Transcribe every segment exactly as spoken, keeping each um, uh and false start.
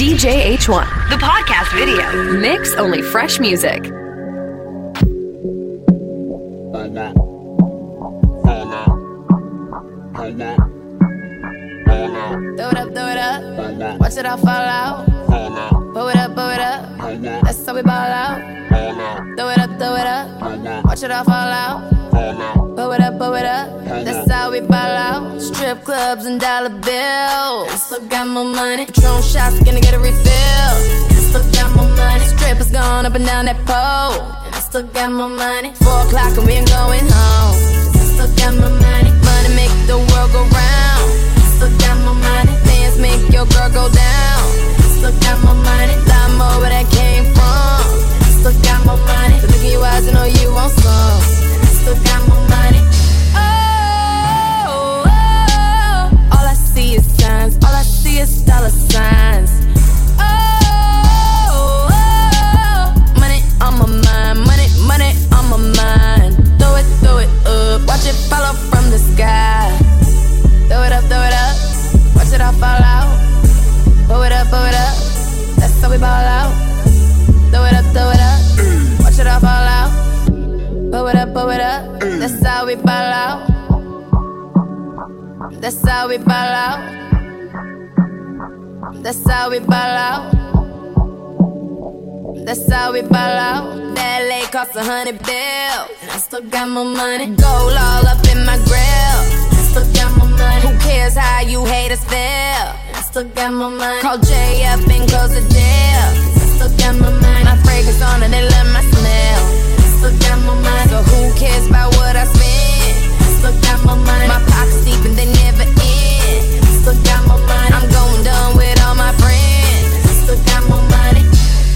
D J H one, the podcast video. Mix only fresh music. Throw it up, throw it up. Watch it all fall out. Pull it up, pull it up. That's how we ball out. Throw it up, throw it up. Watch it all fall out. Pull it up, pull it up. That's how we ball out. Strip clubs and dollar bills. Still got more money. Patron shots, gonna get a refill. Still got more money. Strippers going up and down that pole. Still got more money. Four o'clock and we ain't going home. Still got more money. Money make the world go round. Still got more money. Fans make your girl go down. Still got more money. Lot more where that came from. Still got more money. So look in your eyes and know you want some. Still got more money. Oh, oh, all I see is signs. All I see is dollar signs. Oh, oh, money on my mind. Money, money on my mind. Throw it, throw it up. Watch it fall off from the sky. Throw it up, throw it up. Watch it all fall out. Pull it up, pull it up. That's how we ball out. Throw it up, throw it up. Watch it all fall out. Pull it up, pull it up, that's how we ball out. That's how we ball out. That's how we ball out. That's how we ball out. That lay cost a hundred bills, and I still got my money. Gold all up in my grill, I still got my money. Who cares how you haters feel, I still got my money. Call Jay up and close the deal, I still got my money. My fragrance on and they love my smell. Still got my money. So who cares about what I spend? Still got my money. My pockets deep and they never end. Still got my money. I'm going dumb with all my friends. Still got my money.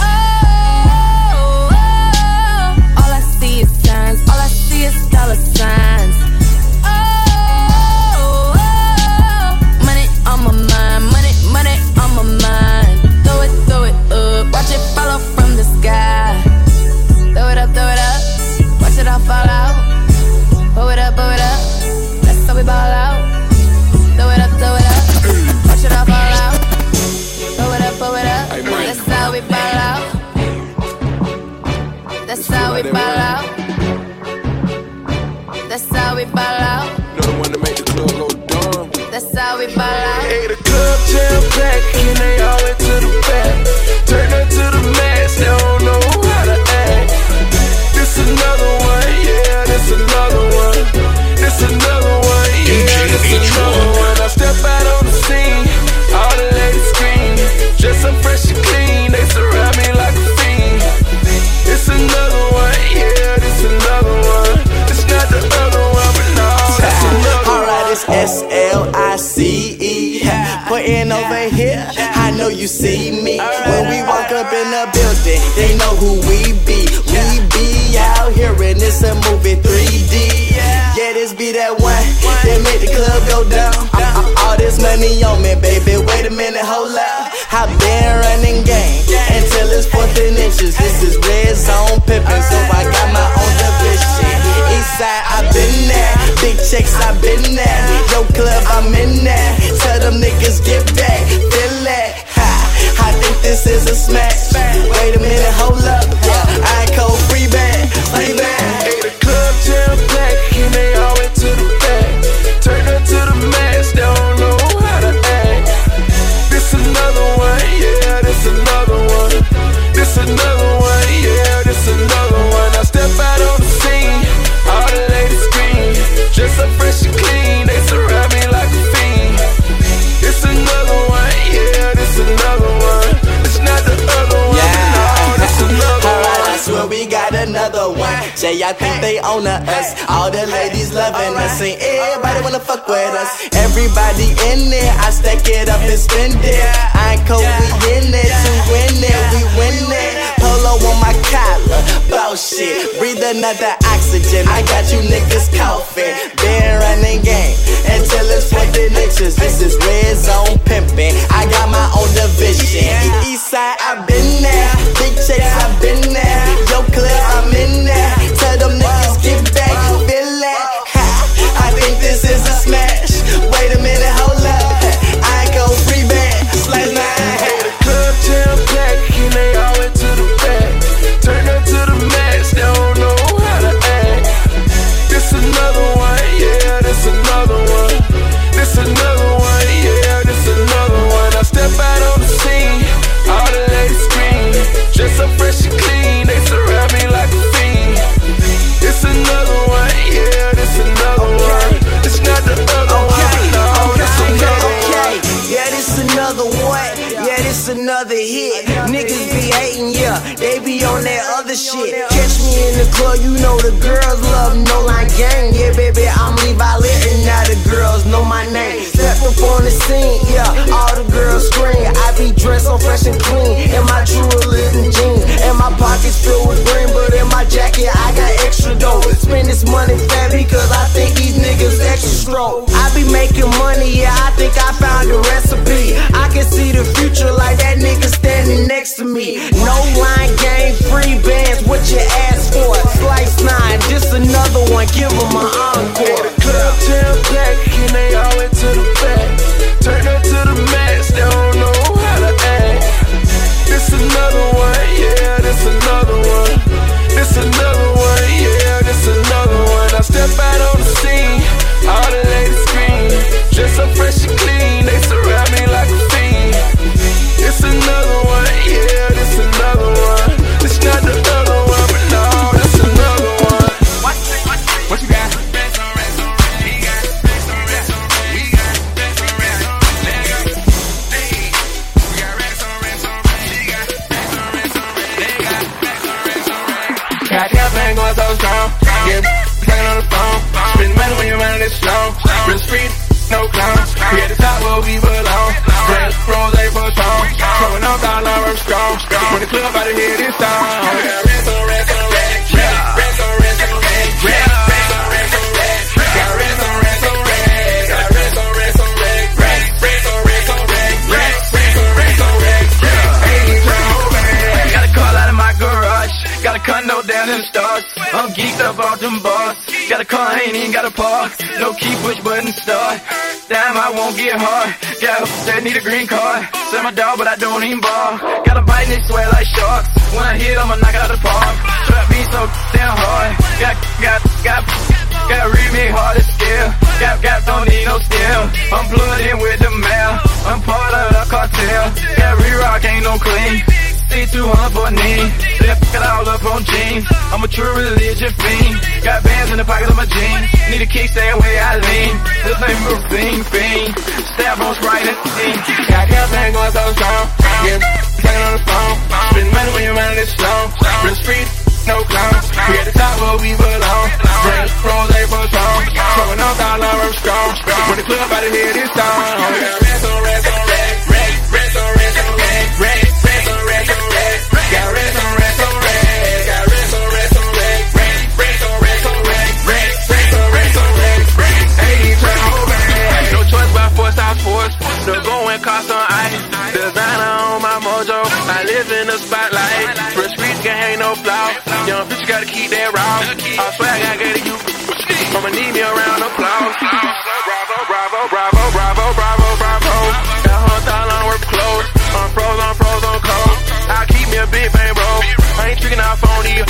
Oh, oh, oh, all I see is signs. All I see is dollar signs. Oh, oh, oh, money on my mind. Money, money on my mind. Throw it, throw it up. Watch it fall off from the sky. Throw it up, throw it up. Watch it all fall out. Pull it up, pull it up. That's how we ball out. Throw it up, throw it up. Watch it all fall out. Pull it up, pull it up. That's how we ball out. That's how we ball out. That's how we ball out. No one to make the club go dumb. That's how we ball out. Hey, the club jam back and they all into the back. Turn up to the max, they don't know how to act. This another one, yeah, this another one. This another one, yeah, this another one. I step out on the scene, all the ladies scream. Dress up fresh and clean, they surround me like a fiend. It's another one, yeah, this another one. It's not the other one, but no, that's another one. Alright, it's S L I C E, putting over here, I know you see me. When we walk up in the building, they know who we be. We be out here and it's a movie three D. Yeah, this be that one that make the club go down. All this money on me, baby, wait a minute, hold up. I've been running game until it's fourteen inches. This is red zone pimpin', so I got my own division. Eastside, I've been there. Big checks, I've been there. Yo, club, I'm in there. Tell them niggas get back, feel that. I think this is a smash. Wait a minute, hold up. I ain't cold, free bag, free bag. Hey, the club jam black, and they all went to the back. Turn up to the max, they don't know how to act. This another one, yeah, this another one. This another one, yeah, this another one. I step out on the scene, all the ladies scream. Dress up fresh and clean, they surround me like a fiend. It's another one, yeah, this another one. Well, we got another one. Jay, I think they own us. All the ladies loving us, and everybody wanna fuck with us. Everybody in there, I stack it up and spend it. I ain't cold, we in it to win it, we win it. Polo on my collar, bullshit. Breathe another oxygen. I got you niggas coughing. Been running game until it's fourteen inches. This is red zone pimping. I got my own division. Eastside, I've been there. Big checks, I've been there. Yo, clip, I'm in there. Tell them niggas get back, feel that. I think this is a smash. Wait a minute, hold up. I go free back, slice nine. Hey, the club another what? Yeah, this another hit. Niggas be hating, yeah, they be on that other shit. Catch me in the club, you know the girls love No Line Gang. Yeah, baby, I'm Levi Litton, now the girls know my name. Step up on the scene, yeah, all the girls scream. I be dressed so fresh and clean, in my true religion jeans, and my pockets filled with green, but in my jacket I got extra dough. Spend this money fat because I think these niggas extra strong. I be making money, yeah, I think I found the recipe. I can see the future like that nigga standing next to me. No Line Gang, free bands, what you ask for? Slice nine, just another one, give them an encore. Club till black, and they all into the back. Turn up to the max, they don't know how to act. This another one, yeah, this another one. This another one, yeah, this another one. I step out on the scene, all the ladies scream. Dress up fresh and clean, they surround me like a fiend. It's another one, yeah, this another one. It's not the other one, but no, that's another one. What, what, what you got? Goddamn, going so strong. Yeah, talking on the phone. Spend money when your mind is strong. Real street, no clowns. We at the top where we belong. Grand Rose for strong. Coming off all our strong. When the club out of here, this song. Yeah, rest on, rest on, rest. Yeah, rest on, rest on, rest. Yeah, rest on, rest on, rest. Yeah, rest on, rest on, rest. Yeah, rest on, rest on, rest. Rest, rest on, rest on, rest. Rest, rest on, rest on, rest. Yeah, hey, bro. Got a call out of my garage. Got a condo down. I'm geeked up off them bars. Got a car, I ain't even got a park. No key, push button, start. Damn, I won't get hard. Got hoes that need a green card. Sell my dog, but I don't even bar. Got a bite and they swear like sharks. When I hit, I'ma knock out the park. Trap me so damn hard. Got, got, got, got remade hard as steel. Got, got, don't need no steel. I'm blooded with the mail. I'm part of the cartel. Got re-rock, ain't no clean. two hundred for a name. They f*** it all up on jeans. I'm a true religion fiend. Got bands in the pocket of my jeans. Need a kick, stay away, I lean. This ain't routine, fiend. Stab on Sprite and team. Got that thing going so strong. Yeah, talking on the phone. Spend money when you're running this slow. Real street, no clowns. We at the top where we belong. Brand pros, they for strong. Throwing off all our strong. When the club out of here, this song. Yeah, rest on, rest on, rest. Rest on, rest on, rest. Rest. Got rest on rest on rest, got rest on rest on rest, rest on rest on rest, rest on rest on rest, hey, try to hold back. No choice but force, I force. The going cost on ice, designer on my mojo. I live in the spotlight, for streets can't hang no flaw. Young bitch, you gotta keep that raw. I swag, I gotta you. I'ma need me a round of applause. Bravo, bravo, bravo, bravo, bravo, bravo. That whole time I work clothes. I'm froze, I'm froze on cold. I keep me a big bang, bro. I ain't tricking off on these.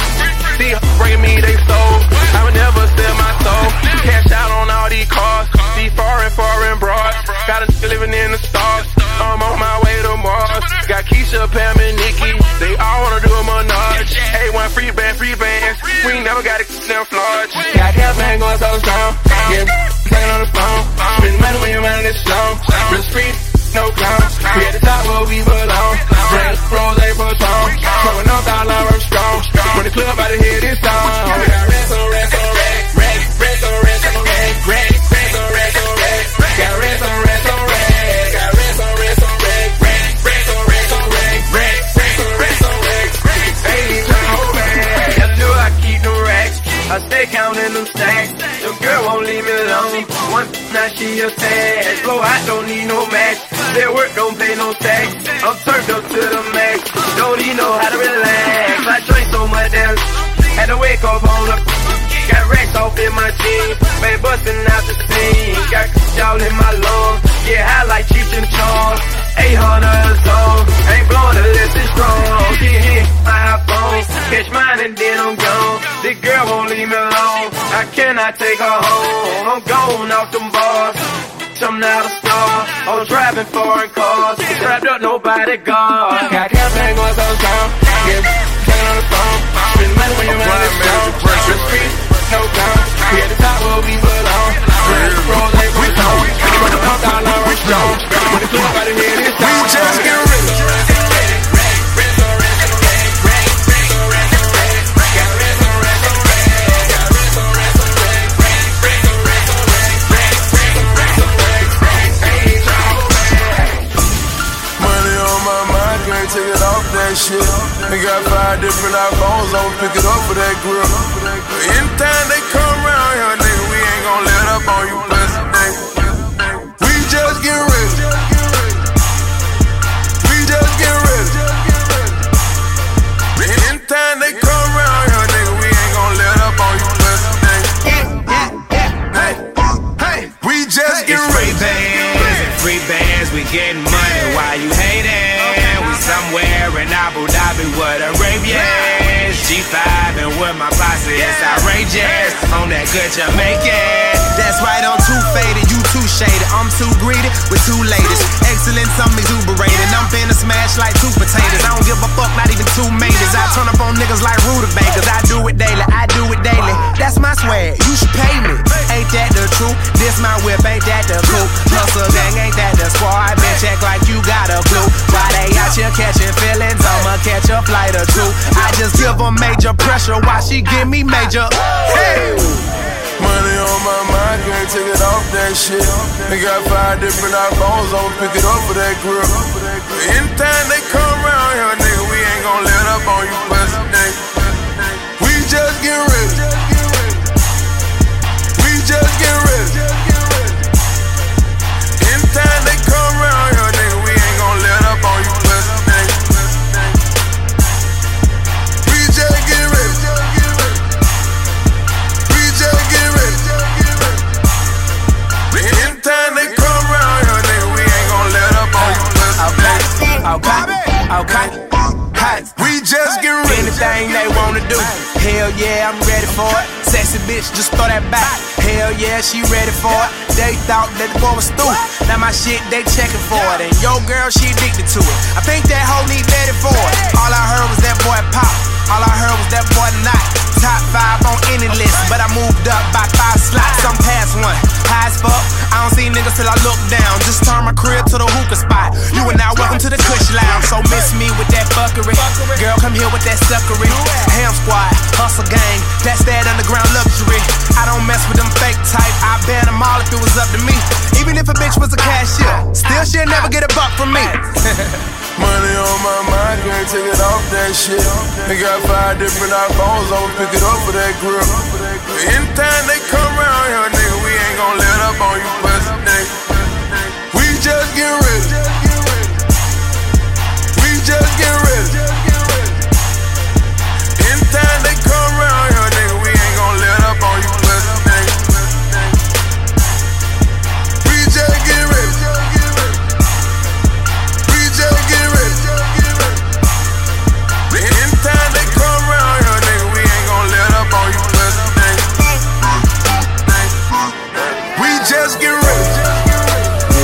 See, breaking me, they sold. I would never sell my soul. Cash out on all these cars. These foreign, foreign broads. Got a living in the stars. I'm on my way to Mars. Got Keisha, Pam, and Nikki. They all wanna do a Minaj. Hey, one free band, free bands. We never got a damn large. Got that bang going so strong. Yeah, talking on the phone. Spend money when you're running this slow. Real street. No clowns, we at the top where we belong. Brand pros, they for strong. Throwing off all our strong. When the club out of here, this song. We got rest on rest on rest, rest, rest on rest on rest, rest, rest on rest on rest. Got rest on rest on rest, got rest on rest on rest, rest, rest on rest on rest, rest, rest on rest on rest. Hey, turn over. I do I keep the racks. I stay counting them stacks. Them girl won't leave me alone. One now she a sad. Blow, I don't need no match. Their work don't pay no tax. I'm turned up to the max. Don't even know how to relax. I drink so much damn. Had to wake up on the. Got racks off in my jeans. Been busting out the scene. Got y'all in my lungs. Yeah, high like Cheech and Chong. eight hundred zone. Ain't blowing unless it's strong. Get hit by her phone. Catch mine and then I'm gone. This girl won't leave me alone. I cannot take her home. I'm gone off them bars. I'm not a star. I'm driving foreign cars. Trapped up, nobody gone. Got that thing going so strong. Yeah, talking on the phone. Spend money when you're running this town. Real street, no clowns. We at the top where we belong. Brand pros, they for strong. no dollar or strong. When it's all about it, man, it's all just get rich. Take it off that shit. They got five different iPhones, I'ma pick it up for that grill. Anytime they come around here, nigga, we ain't gon' let up on you, pussy nigga. We just get rich. We just get rich. Anytime they come around here, nigga, we ain't gon' let up on you, pussy nigga. Hey, hey, we just get rich. It's free bands and free bands, we getting money. Why you hatin'? Somewhere in Abu Dhabi with Arabians, G five and with my posse, it's outrageous. On that good Jamaican, that's right, I'm too faded, you too shaded. I'm too greedy with two ladies. Excellence, I'm exuberated. I'm finna smash like two potatoes. I don't give a fuck, not even two majors. I turn up on niggas like rutabagas. I do it daily, I do it daily. That's my swag, you should pay me. Ain't that the truth? This my whip, ain't that the coupe? Hustle gang, ain't that the squad? Bitch, act like you got a clue. Why they out here catching feelings? I'ma catch a flight or two. I just give her major pressure. Why she give me major? Hey. Money on my mind, can't take it off that shit. They got five different iPhones, I'ma pick it up for that grill. Anytime they come around here, nigga, we ain't gon' let up on you, pussy nigga. We just get rich. We just get rich. Anytime they come around here, nigga, we ain't gon' let up on you, pussy nigga. We just get rich. Anytime they come around here, nigga, we ain't gon' let up on you. Okay, okay, okay, hot. We just get rich. Anything they wanna do, hell yeah, I'm ready for it. Sexy bitch, just throw that back. Hell yeah, she ready for it. They thought that the boy was through. Now my shit, they checking for it. And yo girl, she addicted to it. I think that hoe need daddy for it. All I heard was that boy pop. All I heard was that boy knock. Top five on any list, but I moved up by five slots. I'm past one, high as fuck. I don't see niggas till I look down. Just turn my crib to the hookah spot. You are now welcome to the Kush Lounge. So miss me with that fuckery. Girl, come here with that suckery. Ham squad, hustle gang, that's that underground luxury. I don't mess with them fake type. I ban them all if it was up to me. Even if a bitch was a cashier, still she'll never get a buck from me. Money on my mind, can't take it off that shit. They got five different iPhones, I'ma pick it up for that grill. Anytime they come around here, nigga, we ain't gon' let up on you, pussy nigga. We just get rich. We just get rich. Anytime they come around here, nigga, we ain't gon' let up on you, pussy nigga. We just get rich. Anytime they come around here, nigga, we ain't gon' let up on you, pussy nigga. We just get rich. Yeah, I'm just done.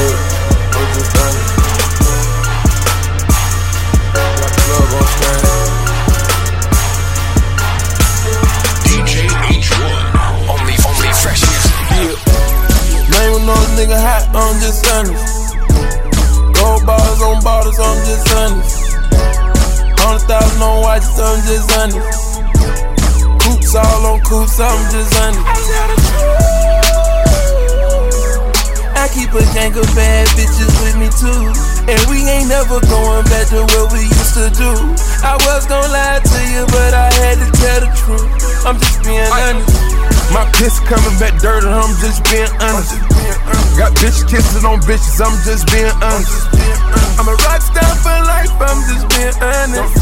Got the club on strand. D J H one, only, only fresh music. Yeah, man, when those nigga hot, I'm just honest. Gold bottles on bottles, I'm just honest. Hundred thousand on watches, I'm just honest. Coops all on coops, I'm just honest. I keep a gang of bad bitches with me too, and we ain't never going back to what we used to do. I was gon' lie to you, but I had to tell the truth. I'm just being honest. My piss coming back dirty, I'm just being honest. Got bitch kisses on bitches, I'm just being honest. I'm a rock star for life, I'm just being honest.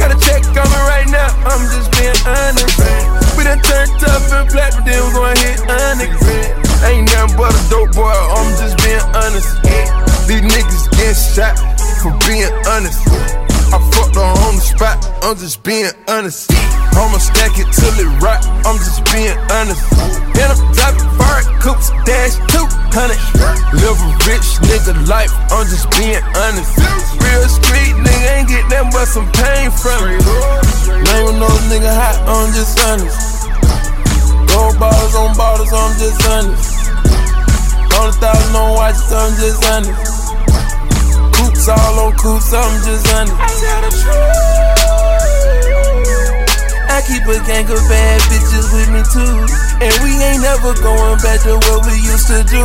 Got a check coming right now, I'm just being honest. We done turned tough and black, but then we gon' hit onyx. Ain't nothing but a dope boy, I'm just being honest. These niggas get shot for being honest. I fucked her on the spot, I'm just being honest. I'ma stack it till it rock, I'm just being honest. Then I'm dropping fire coops, dash two hundred. Live a rich nigga life, I'm just being honest. Real street nigga ain't get nothing but some pain from it. Man, when those nigga hot, I'm just honest. Gold bottles on bottles, I'm just honest. Hundred thousand on watches, I'm just under. Coops all on coops, I'm just under. I tell the truth. I keep a gang of bad bitches with me too, and we ain't never going back to what we used to do.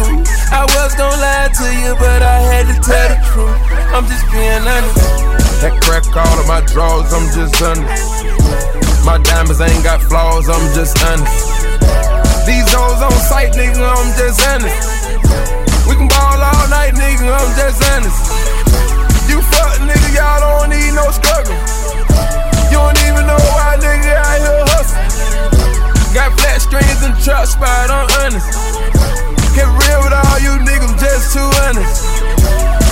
I was gonna lie to you, but I had to tell the truth. I'm just being honest. That crack all of my drawers, I'm just under. My diamonds ain't got flaws, I'm just honest. These hoes on sight, nigga, I'm just honest. We can ball all night, nigga, I'm just honest. You fuck, nigga, y'all don't need no struggle. You don't even know why, nigga, out here hustling. Got flat strings and truck spot, I'm honest. Get real with all you niggas, just too honest.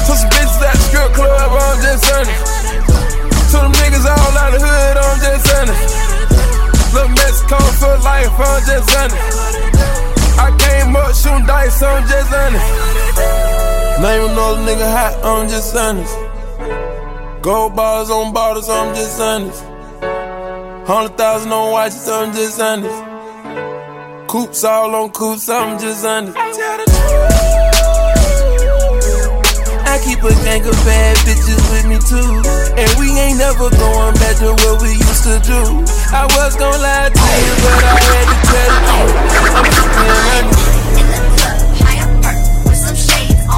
To some bitches at the strip club, I'm just honest. To them niggas all out the hood, I'm just honest. Little Mexico for life, I'm just honest. I came up shooting dice, I'm just honest. Name another nigga hot, I'm just honest. Gold bars on bottles, I'm just honest. Hundred thousand on watches, I'm just honest. Coops all on coops, I'm just honest. I tell the truth. I keep a gang of bad bitches with me too, and we ain't never going back to what we used to do. I was gon' lie to you, but I had to tell the truth. I'm just being honest. In the club, high up perk, with some shades on.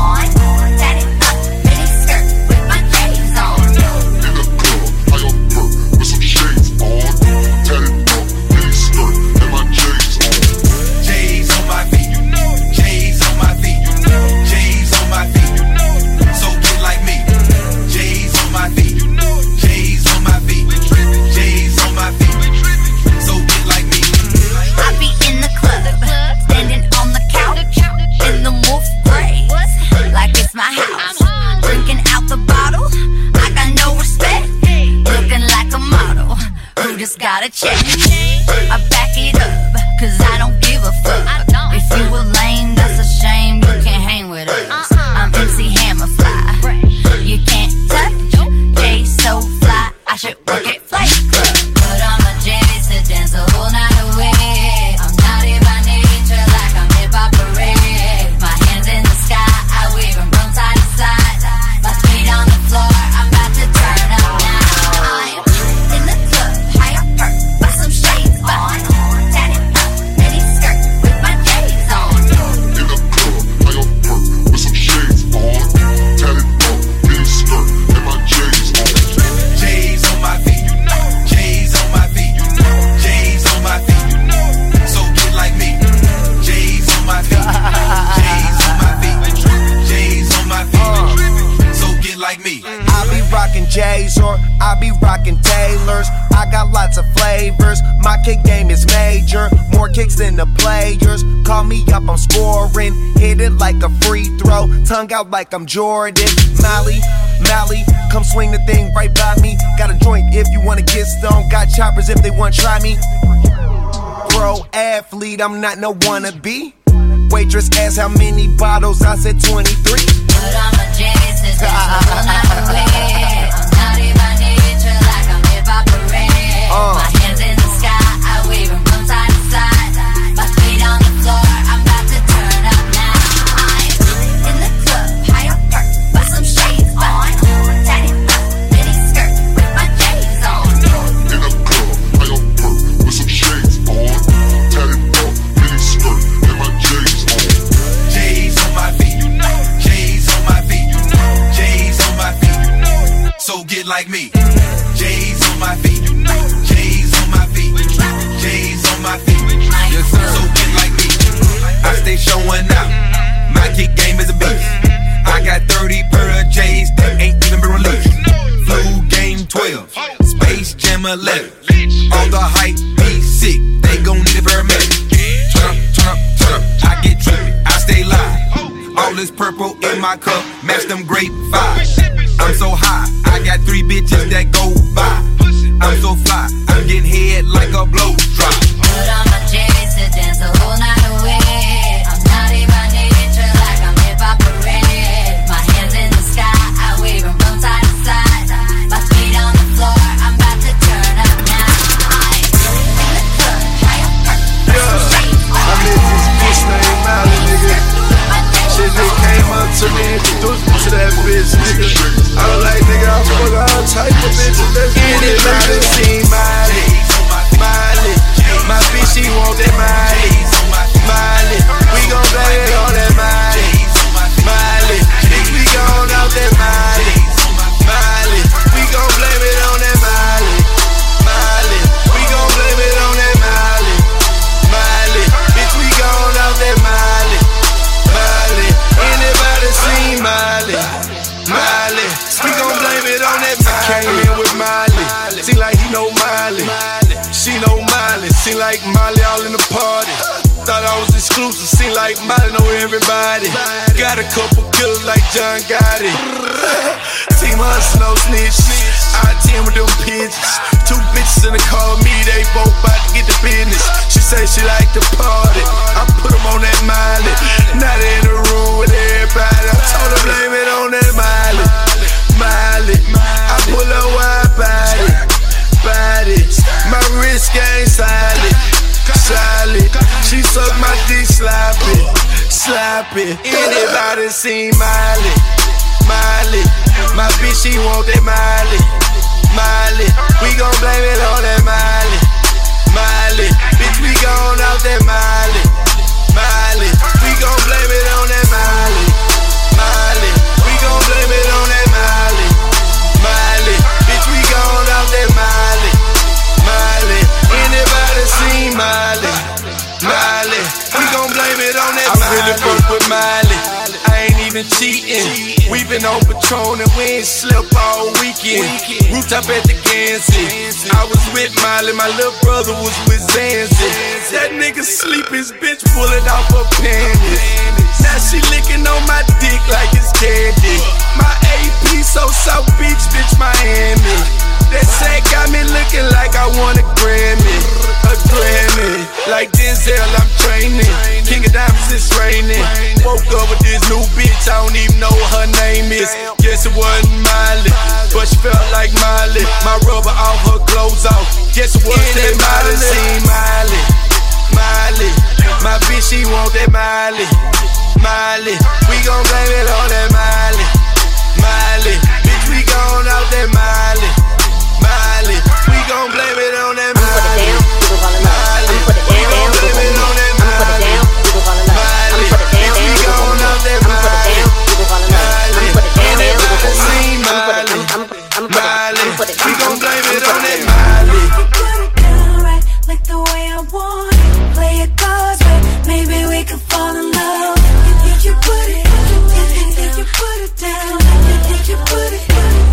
Tatted up, mini skirt, with my J's on. In the club, high up perk, with some shades on. Tatted up, mini skirt, and my J's on. J's on my feet, you know. J's on my feet, you know. J's on my feet, you know. So get like me. J's on my feet. Gotta check, I back it up, cause I don't give a fuck. If you were lame, that's a shame, you can't hang with us. I'm M C Hammerfly, you can't touch, J's so fly, I should work at Flight Club. Put on my jammies to dance a whole night away. I'm naughty by nature like I'm hip-hop parade. My hands in the sky, I wave them from side to side. My feet on the floor, I'm about to turn up now. I'm J's or I be rockin' Taylors. I got lots of flavors. My kick game is major. More kicks than the players. Call me up, I'm scoring. Hit it like a free throw. Tongue out like I'm Jordan. Miley, Miley, come swing the thing right by me. Got a joint if you wanna get stoned. Got choppers if they wanna try me. Pro athlete, I'm not no wannabe. Waitress asked how many bottles, I said twenty-three. Put on my J's, this is all night away. Uh. My hands in the sky, I wave them from side to side. My feet on the floor, I'm about to turn up now. I'm in the club, high up perk, with some shades on. Tatted up, mini skirt, with my J's on. In the club, high up perk, with some shades on. Tatted up, mini skirt, and my J's on. J's on my feet, you know. J's on my feet, you know. J's on my feet, you know. So get like me. J's on my feet, you know. J's on my feet, J's on my feet. Yes, sir. So get like me. I stay showing out. My kick game is a beast. I got thirty pair of J's that ain't even been released. Flu game twelve, Space Jam eleven. All the hype be sick, they gon' need a paramedic. Turn up, turn up, turn up. I get trippy, I stay live. All this purple in my cup, match them grape vibes. I'm so high, I got three bitches that go by. I'm so fly, I'm getting head like a blow drop. Put on my J's to dance the whole night away. I'm naughty by nature like I'm hip-hop parade. My hands in the sky, I wave them from side to side. My feet on the floor, I'm about to turn up now. I'm in the club, high up, perk, with some shades on. I live this bitch named Miley, nigga. She with all type of bitches that's anybody seen Miley, Miley, my bitch she want that Miley, Miley, we gon' bang it on that Miley, Miley, bitch we gon' out that Miley, Miley, we gon' blame it on that Miley, Miley, we gon' blame it on that Miley, Miley, bitch we gon' out that Miley, Miley, anybody seen Miley? Miley, we gon' blame it on that Miley. Came in with Miley, seem like he know Miley. She know Miley, seem like Miley all in the party. Thought I was exclusive, seem like Miley know everybody. Got a couple killers like John Gotti. Team us no snitch, I team with them pigeons. Two bitches in the car with me, they both bout to get the business. She say she like to party, I put them on that Miley. Now they in the room with everybody, I told her blame it on that Miley. Miley, I pull a wide body, body. My wrist game solid, solid. She suck my dick sloppy, sloppy. Anybody seen Miley, Miley? My bitch she want that Miley, Miley. We gon' blame it on that Miley, Miley. Bitch we gon' out that Miley, Miley. We gon' blame it on that Miley, Miley. We gon' blame it on that. Miley, Miley, anybody seen Miley, Miley, we gon' blame it on that Miley. I really fuck with Miley, I ain't even cheatin'. We been on Patron and we ain't slept all weekend. Rooftop at the Gansy, I was with Miley, my little brother was with Zanzi. That nigga sleep, his bitch pullin' off her panties. Now she lickin' on my dick like it's candy. My A P so South Beach, bitch Miami. That sack got me looking like I want a Grammy, a Grammy. Like Denzel, I'm training. King of Diamonds, it's raining. Woke up with this new bitch, I don't even know what her name is. Guess it wasn't Miley, but she felt like Miley. My rubber off, her clothes off. Guess it wasn't that Miley. Seen Miley, Miley. My bitch, she want that Miley, Miley. We gon' blame it on that Miley, Miley. Bitch, we gon' out that Miley. Miley, we gon' blame it on that Miley. Miley, we gon' blame it on that Miley. Miley, bitch, we gon' out that Miley. Miley, anybody seen Miley? Miley, we gon' blame it on that Miley. Alright, like the way I want it. Play it God's way, maybe we could fall in love. You think you put it, you think you put it down. You think you put it,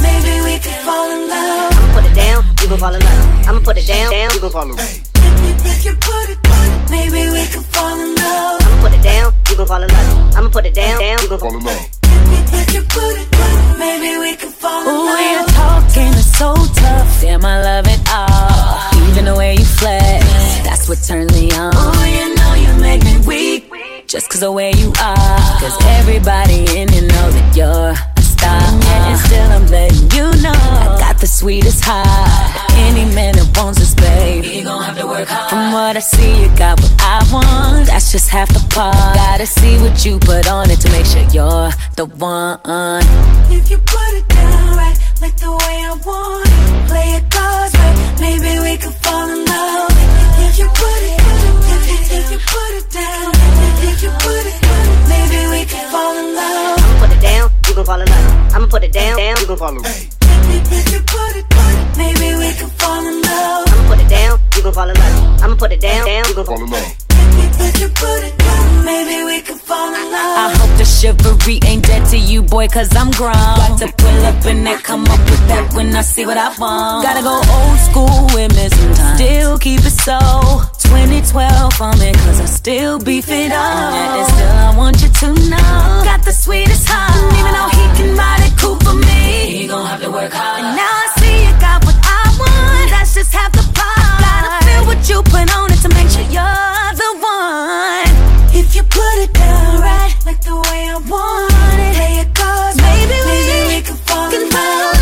maybe we could fall in love. Down, you gon' fall in love. I'ma put it down, down, you gon' fall in love. If you put it down, maybe we can fall in love. I'ma put it down, you gon' fall in love. I'ma put it down, down, you gon' fall in love. If you put it down, maybe we can fall in love. Ooh, your talk game is so tough. Damn, I love it all. Even the way you flex, that's what turns me on. Ooh, you know you make me weak, just cause the way you are. Cause everybody in here knows that you're. And still I'm letting you know I got the sweetest high. Any man that wants this, babe, you gon' have to work hard. From what I see, you got what I want. That's just half the part. Gotta see what you put on it to make sure you're the one. If you put it down right, like the way I want it, play it God's way, maybe we could fall in love. If you put it, if you, if you put it down, if you put it, maybe we could fall in love. I'ma put it down, you gon' fall in love. I'ma put it down, down, you gon' fall in love. If you put it down, maybe we can fall in love. I'ma put it down, you gon' fall in love. I'ma put it down, down, you gon' fall in love. If you put it down, maybe we can fall in love. I hope the chivalry ain't dead to you, boy, cause I'm grown. Got to pull up and then come up with that when I see what I want. Gotta go old school with me sometimes. Still keep it so twenty twelve on me, cause I still beef it up. And still I want you to know got the sweetest heart. Even though he can ride it cool for me, he gon' have to work hard. And now I see you got what I want. That's just half the part. Gotta feel what you put on it to make sure you're the one. If you put it down right, like the way I want it, play it God's way, maybe, maybe we can fall in love.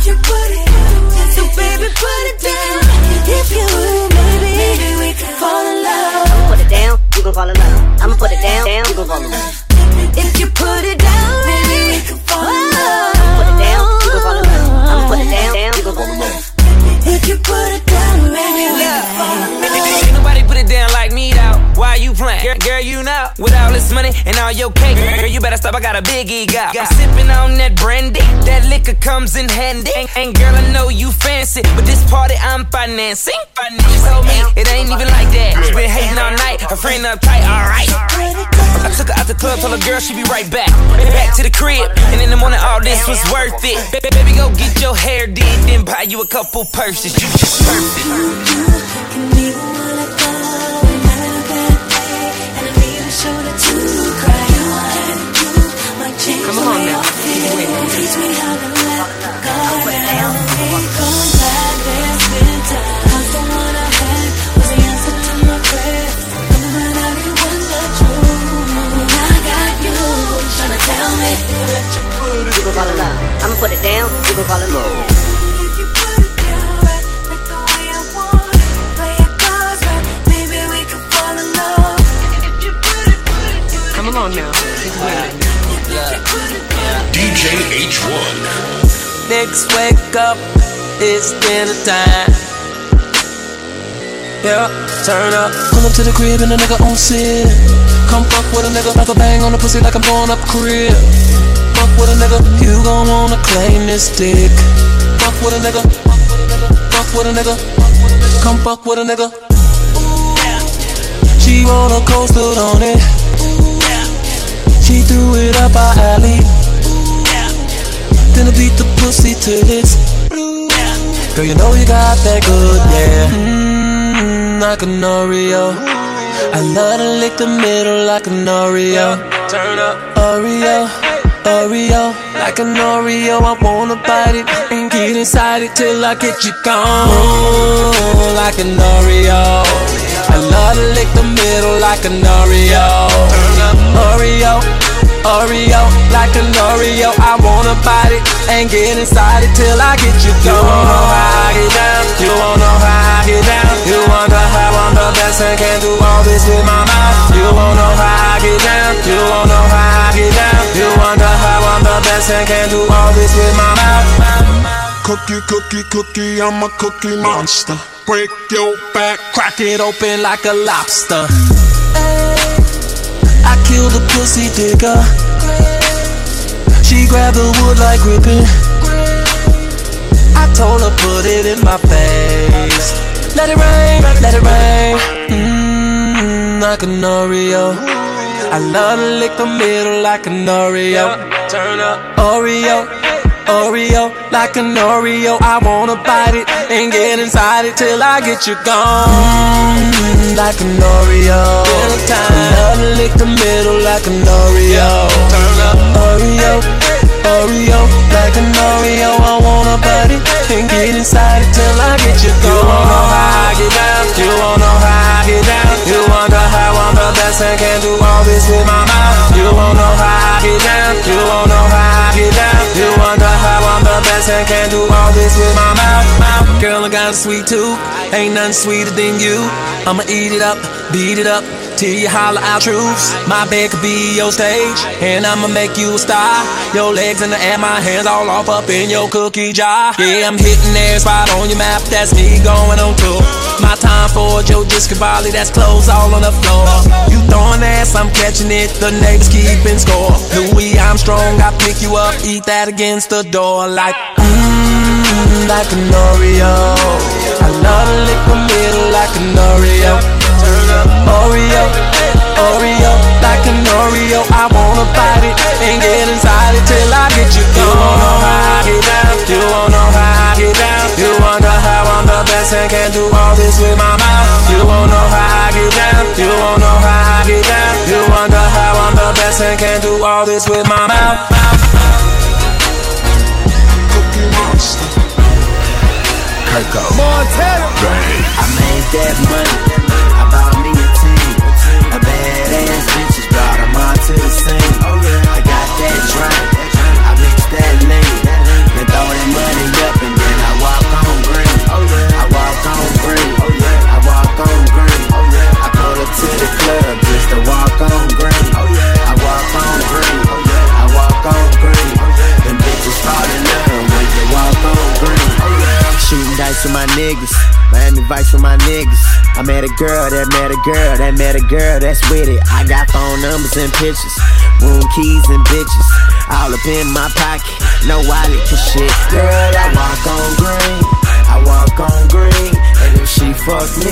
If you put it, so baby put it down. If you maybe, maybe we can fall in love. I'ma put it down, you gon' fall in love. I'ma put it down, down, you gon' fall in love. If you put it down, maybe we can fall in love. all your cake. Girl, you better stop, I got a big ego. I'm sipping on that brandy, that liquor comes in handy. And girl, I know you fancy, but this party I'm financing. She told me it ain't even like that. She been hating all night, her friend uptight, alright. I took her out the club, told her girl she be right back. Back to the crib, and in the morning all this was worth it. Baby, go get your hair did, then buy you a couple purses. You just perfect. Come along now. Teach me how to let go. Going back, there's been time. I don't wanna have was the answer to my prayers. I'm not out here with the truth. I got you trying to tell me that you put it. You gon' fall in love. I'ma put it down. You gon' fall in love. Come on now. D J H one. Next wake up, it's dinner time. Yeah, turn up. Come up to the crib and a nigga on sin. Come fuck with a nigga, like a bang on the pussy like I'm blowing up a crib. Fuck with a nigga, you gon' wanna claim this dick. Fuck with a nigga, fuck with a nigga, come fuck with a nigga. She wanna coast on it. She threw it up our alley. Then I beat the pussy till it's blue. Girl, you know you got that good, yeah. Mmm, like an Oreo. I love to lick the middle like an Oreo. Turn up, Oreo, Oreo. Like an Oreo, I wanna bite it and get inside it till I get you gone. Ooh, like an Oreo. I love to lick the middle like an Oreo. Turn up Oreo, Oreo, like an Oreo. I wanna bite it and get inside it till I get you gone. You wanna rock it down, you wanna rock it down. You wonder how I'm the best and can do all this with my mind. You wanna rock it down, you wanna rock it down. You wonder how I'm the best and can do all this with my mind. Cookie, cookie, cookie, I'm a cookie monster. Break your back, crack it open like a lobster. Ay, I kill the pussy digger. She grabbed the wood like gripping. I told her put it in my face. Let it rain, let it rain. Mmm, like an Oreo. I love to lick the middle like an Oreo. Turn up Oreo. Oreo, like an Oreo, I wanna bite it and get inside it till I get you gone. Mm, like an Oreo, I love to lick the middle like an Oreo. Turn up Oreo, Oreo, like an Oreo, I wanna bite it and get inside it till I get you gone. You wanna rock it down, you wanna rock it down. You wonder how I'm the best and can do all this with my mouth. You wanna rock it down, you wanna rock it down. You wonder how I'm the best and can do all this with my mouth. Girl, I got a sweet tooth, ain't nothing sweeter than you. I'ma eat it up, beat it up, till you holler out truths. My bed could be your stage, and I'ma make you a star. Your legs in the air, my hands all off up in your cookie jar. Yeah, I'm hitting every spot on your map, that's me going on tour. My time for Joe Discavali, that's clothes all on the floor. You throwing ass, I'm catching it, the neighbors keeping score. Louis Armstrong, I pick you up, eat that against the door. Like, mmm, like an Oreo. I love to lick the middle like an Oreo. Oreo, Oreo, like an Oreo, I wanna bite it and get inside it till I get you gone. You wanna rock it down, you wanna rock it down. You wonder how I'm the best and can do all this with my mouth. You wanna rock it down, you wanna rock it down. You wonder how I'm the best and can do all this with my mouth. Cookie monster, Coco Montana. I made that money. To the scene. I got that drink, I mix that lean, then throw that money up and then I walk on green. I walk on green, I walk on green. I pull up to the club just to walk on green. I walk on green, I walk on green. Them bitches fall in love when you walk on green. Shooting dice with my niggas, Miami Vice with my niggas. I met a girl, that met a girl, that met a girl, that's with it. I got phone numbers and pictures. room keys and bitches all up in my pocket, no wallet and shit. Girl, I walk on green, I walk on green. And if she fuck me,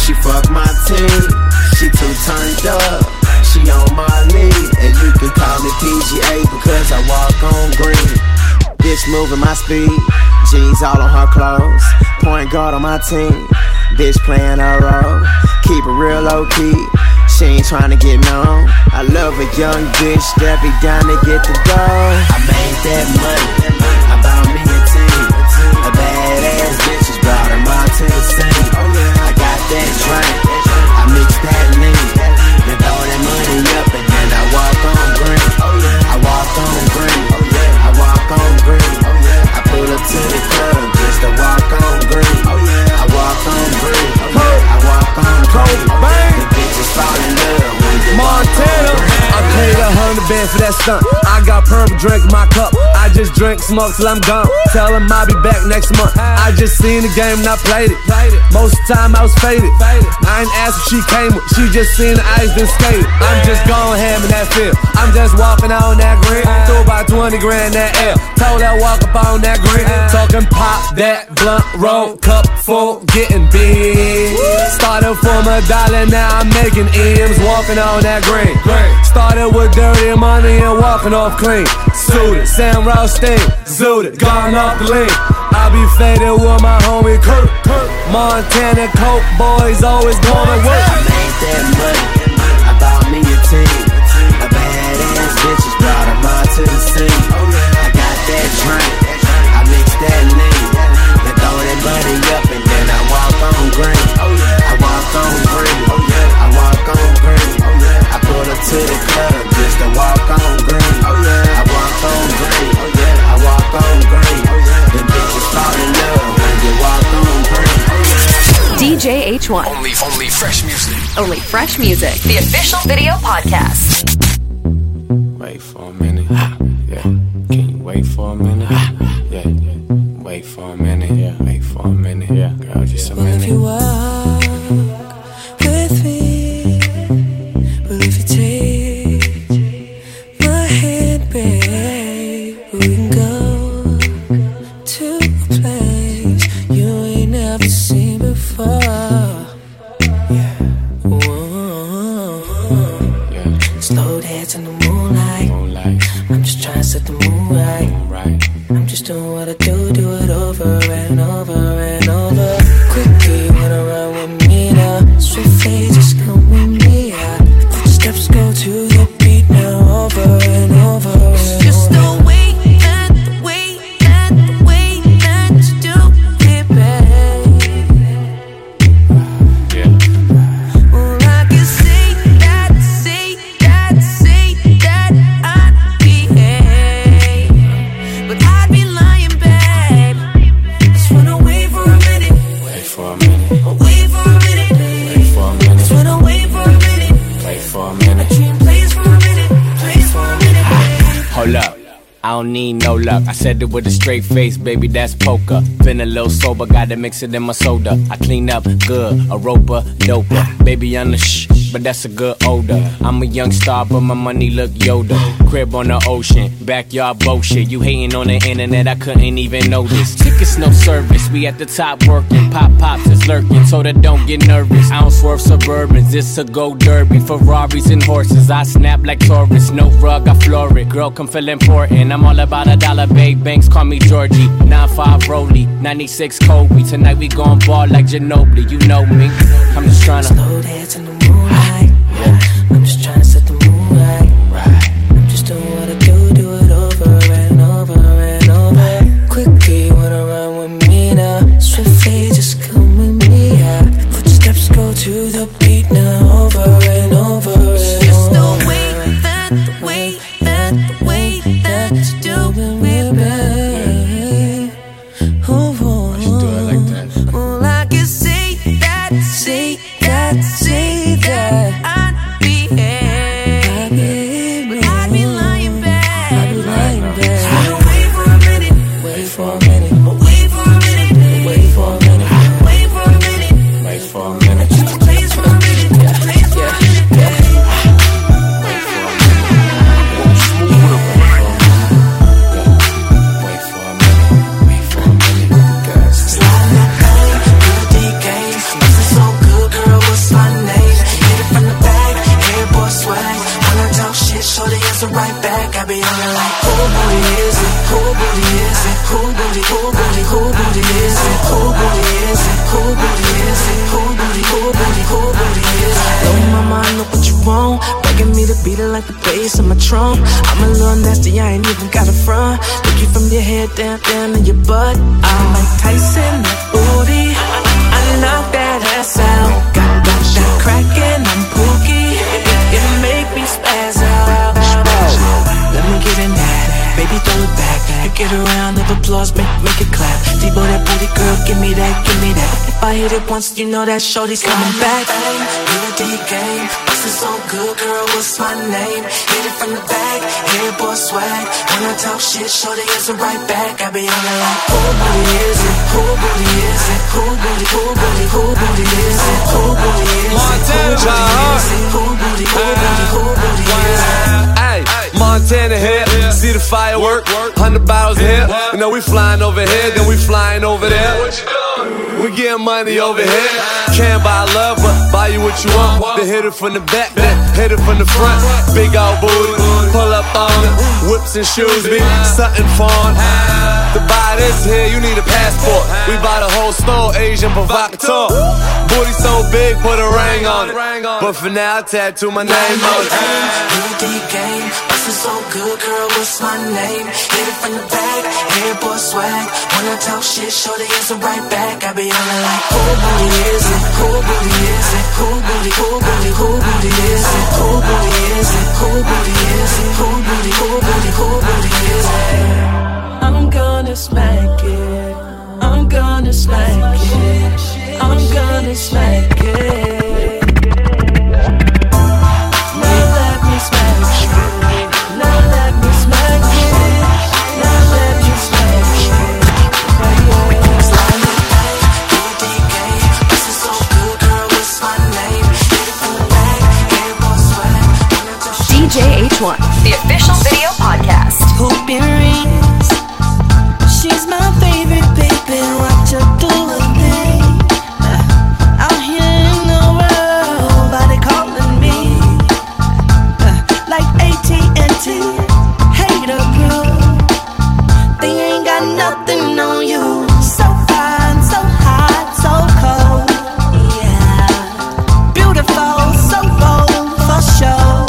she fuck my team. She too turned up, she on my lead. And you can call me P G A because I walk on green. Bitch moving my speed, G's all on her clothes. Point guard on my team, bitch playing her role. Keep it real low key, she ain't tryna get known. I love a young bitch that be down to get the dough. I made that money, I bought me a team. A badass bitch is brought them all to the scene. I got that drink, I mix that lean. Then throw that money up and then I walk on green. I walk on green, I walk on green. I pull up to the club just to walk on green. I walk on green, I walk on green. Montana, I paid a hundred band for that stunt. I got purple drink in my cup. I just drink, smoke till I'm gone. Tell him I'll be back next month. I just seen the game and I played it. Most of the time I was faded. I ain't asked what she came with. She just seen the ice then skated. I'm just going ham in that field. I'm just walking out on that grid. Threw about twenty grand that L. Told that walk up on that grid. Talking pop, that blunt, roll, cup full, getting big. Started from a dollar, now I'm making M's, walking on that green. Started with dirty money and walking off clean. Suited, Sam Ross sting, zooted, gone off the lean. I be faded with my homie Kirk. Montana Coke boys always going to work. I made that money, I bought me a team. A badass bitch is brought them all to the scene. I got that drink, I mix that lean. Then throw that money up and then I walk on green. I walk on green, I walk on green. I pull up to the club just to walk on green. I walk on green, I walk on green. The bitches fall in love when you walk on green. D J H one. Only, only fresh music. Only fresh music. The official video podcast. Wait for a minute. Yeah. Can you wait for a minute? Yeah. Wait for a minute. Yeah. Wait for a minute. Yeah. Girl, just a minute. If you walk with me. With a straight face, baby, that's poker. Been a little sober, gotta mix it in my soda. I clean up good, a roper, doper. Baby, I'm the shh, but that's a good odor. I'm a young star, but my money look Yoda. Crib on the ocean, backyard bullshit. You hating on the internet, I couldn't even know this. Tickets, no service, we at the top working. Pop pops is lurking, so that don't get nervous. I don't swerve Suburbans, it's a go derby. Ferraris and horses, I snap like Taurus. No rug, I floor it, girl, come feel important. I'm all about a dollar, babe, banks call me Georgie. nine five Rollie, ninety-six Kobe. Tonight we gon' ball like Ginobili, you know me. I'm just tryna slow dance in the moonlight. I'm just tryna set the mood right. I'm just doing what I do, do it over and over and over. Quickly wanna run with me now. Swiftly just come with me, yeah. Footsteps go to the beat now, over and over and over. Just the way that, the way that, the way that you do it, baby. Oh, oh, oh. All I can say that, say that, say that. booty, cool booty, cool booty is it? Cool booty is it? Cool booty is it? Cool booty, cool booty, cool booty is it? Blow my mind, look what you want. Begging me to beat it like the bass on my trunk. I'm a little nasty, I ain't even got a front. Look you from your head down, down to your butt. I'm like Tyson, that booty. I knock that ass out. Got that, that crack and I'm pookie. You make me spaz out. Let me get in that. Baby, throw it back. You get around, of applause, make, make it clap. Debo that booty, girl, give me that, give me that. If I hit it once, you know that shorty's coming back. You're a D game. Bustin' so good, girl, what's my name? Hit it from the back, hair boy swag. When I talk shit, shorty isn't right back. I be on it like, who booty is it? Who booty is it? Who booty, who booty, who booty is it? Who booty is it? Who booty, who booty, who booty is it? Montana here, see the firework, hundred bottles here. You know we flying over here, then we flying over there. We getting money over here. Can't buy love, but buy you what you want. Then hit it from the back, hit it from the front. Big old booty, pull up on it. Whips and shoes be something fun. To buy this here, you need a passport. We bought a whole store, Asian provocateur. Booty so big, put a ring on it. But for now, I tattoo my name on it. Bustin' so good, girl, what's my name? Hit it from the back, hair boy swag. When I talk shit, shorty answer right back. I be on it like, who booty is it? Who booty is it? Who booty, who booty, who booty is it? Who booty is it? Who booty is it? Who booty, who booty, who booty is it? I'm gonna smack it. I'm gonna smack it. I'm gonna smack it. Now let me smack it. Now let me smack it. Now let me smack it. Slide it back, do a D K. This is so good, girl. What's my name? Hit it from the back, hair boy swag. D J H one, the official video podcast. Hoopin' rings. She's my favorite, baby, watch her do a thing. Uh, out here in the world, nobody calling me uh, like A T and T, hater girl. They ain't got nothing on you. So fine, so hot, so cold, yeah. Beautiful, so bold, for sure.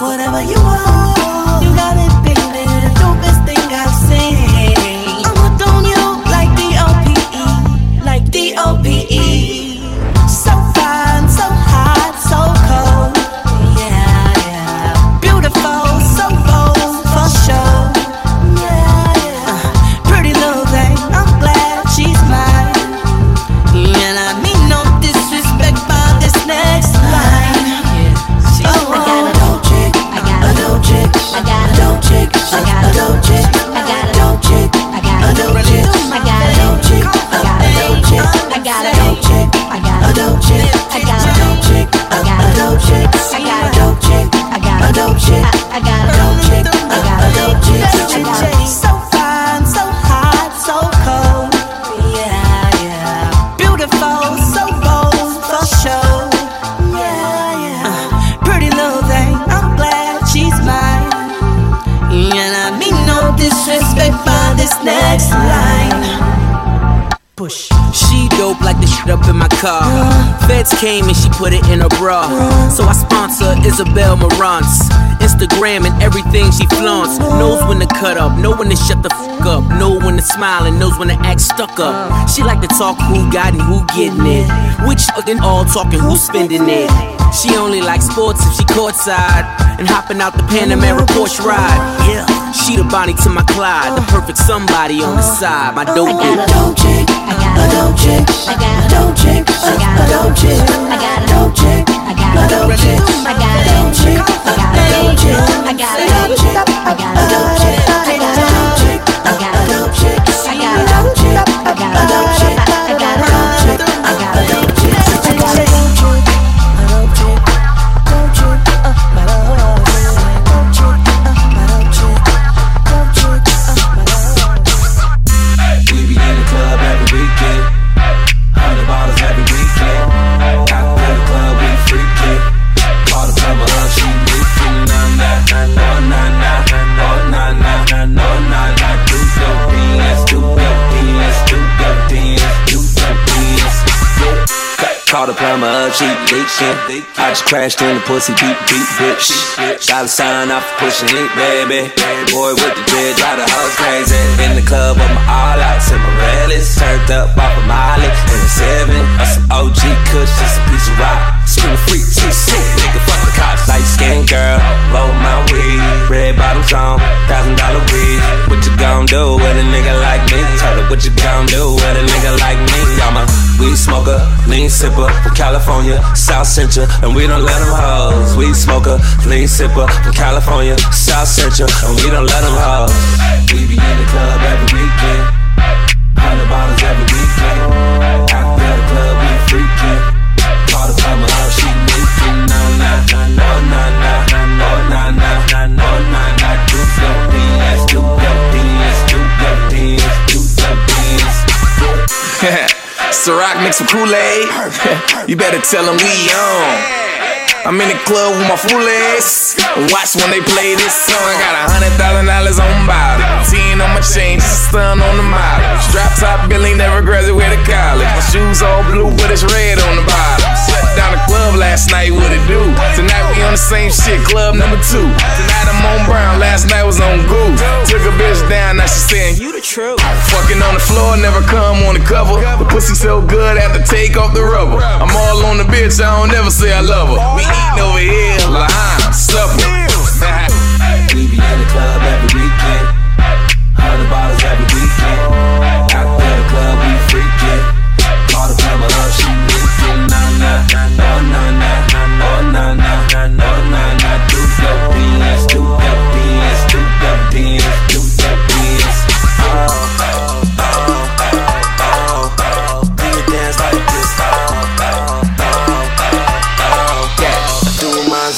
Whatever you want, you got it, baby. The dopest thing I've seen. I'm hooked on you like D O P E, like D O P E. So fine, so hot, so cold, yeah, yeah. Beautiful, so bold, for sure, yeah, yeah. Uh, pretty little thing, I'm glad she's mine. And I mean no disrespect by this next line. Oh, I got a dope chick, I got a dope chick, I got a dope chick, I got a dope chick, I got a dope chick, I got a dope chick, I got a dope chick, I got a dope chick, I got a dope chick, I got a dope chick, I got a dope chick, I got a dope chick, I got a dope chick, I got a dope chick, I got a dope chick. So fine, so hot, so cold, yeah, yeah. Beautiful, so bold, for sure, yeah, yeah. Pretty little thing, I'm glad she's mine. Disrespect by this next line. Push. She dope like the shit up in my car. Yeah. Feds came and she put it in her bra. Yeah. So I sponsor Isabel Marantz. Instagram and everything she flaunts. Knows when to cut up, know when to shut the fuck up. Know when to smile and knows when to act stuck up. She like to talk who got and who getting it. Which fucking all talking, who spending it. She only likes sports if she courtside. And hopping out the Panamera Porsche ride. Yeah. She the Bonnie to my Clyde, the perfect somebody on the side. My dope chick, a dope chick, a dope chick, a dope chick, a dope chick, a dope chick, a dope chick, a dope chick, a dope chick, a dope chick, a dope chick, a dope chick, a dope chick, a I just crashed in the pussy, beat, beat, bitch. Dollar sign off for pushing it, baby. Boy with the dread, drive the house crazy. In the club with my all out, in my relics. Turned up off a Miley and a seven. On some O G cush, just a piece of rock. Scream freak, she's sick, nigga, fuck the cops. Light skin girl, roll my weed. Red bottoms on, thousand dollar weed. What you gon' do with a nigga like me? Tell her what you gon' do with a nigga like me. I'm a weed smoker, lean sipper from California, South Central, and we don't let them hoes. Weed smoker, lean sipper from California, South Central, and we don't let them hoes. We be in the club every weekend, hundred bottles every weekend. Out there the club, we freaking. Call the plumber up, she leaking. No, no, no, no, no, no, no, no, no, no, no, no, no. Do your dance, do your dance, do your dance, do your dance. Ciroc mixed with Kool-Aid. You better tell them we on. I'm in the club with my foolies. Watch when they play this song. I got a hundred thousand dollars on my body, ten on my chain, just a stun on the mileage. Drop top Billy, never graduated college. My shoes all blue, but it's red on the bottom. Shut down the club last night, what it do? Tonight we on the same shit, club number two. Tonight I'm on brown, last night was on Goose. Took a bitch down, now she's saying, you the truth. Fucking on the floor, never come on the cover. The pussy so good, I have to take off the rubber. I'm all on the bitch, I don't ever say I love her. We eatin' over here, Lahana, supper. We be in the club every weekend, hundred bottles every weekend. Out there the club, we freakin'. Call the plumber up, she leakin'. Nah, nah, nah, nah, nah, nah, nah, nah, nah, nah, nah. Do your dance, do your dance, do your dance, do your dance. Oh, oh, oh, oh. Do your dance like this. Oh, oh, oh, oh. Yeah, do mine.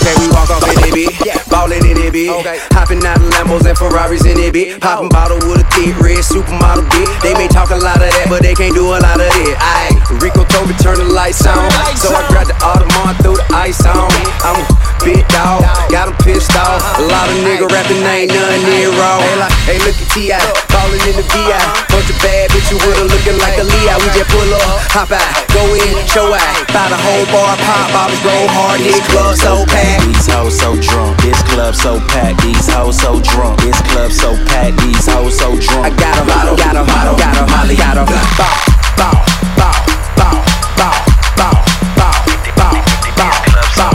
Okay, we walk off in it, bitch. Yeah. Ballin' in it, bitch. Okay. Hoppin' out in Lambos and Ferraris in it, bitch. Poppin' bottle with a thick red supermodel, bitch. They may talk a lot of that, but they can't do a lot of it. Aye, Rico told me turn the lights on, so I grabbed the Audemars, threw the ice on. I'm a big dog, got him pissed off. A lot of nigga rappin' ain't none near wrong. Hey, look at T I, ballin' in the V I. Bunch of bad bitch, you would've lookin' like a Leo. We just pull up, hop out, go in, show out. Buy the whole bar, pop bottles, roll hard, this club so packed. These hoes so drunk. This club so packed, these hoes so drunk. This club so packed, these hoes so drunk. I got a model, got a model, got a molly, got a bow, bow, bow, bow, bow, bow, bow, bow, bow, bow, bow.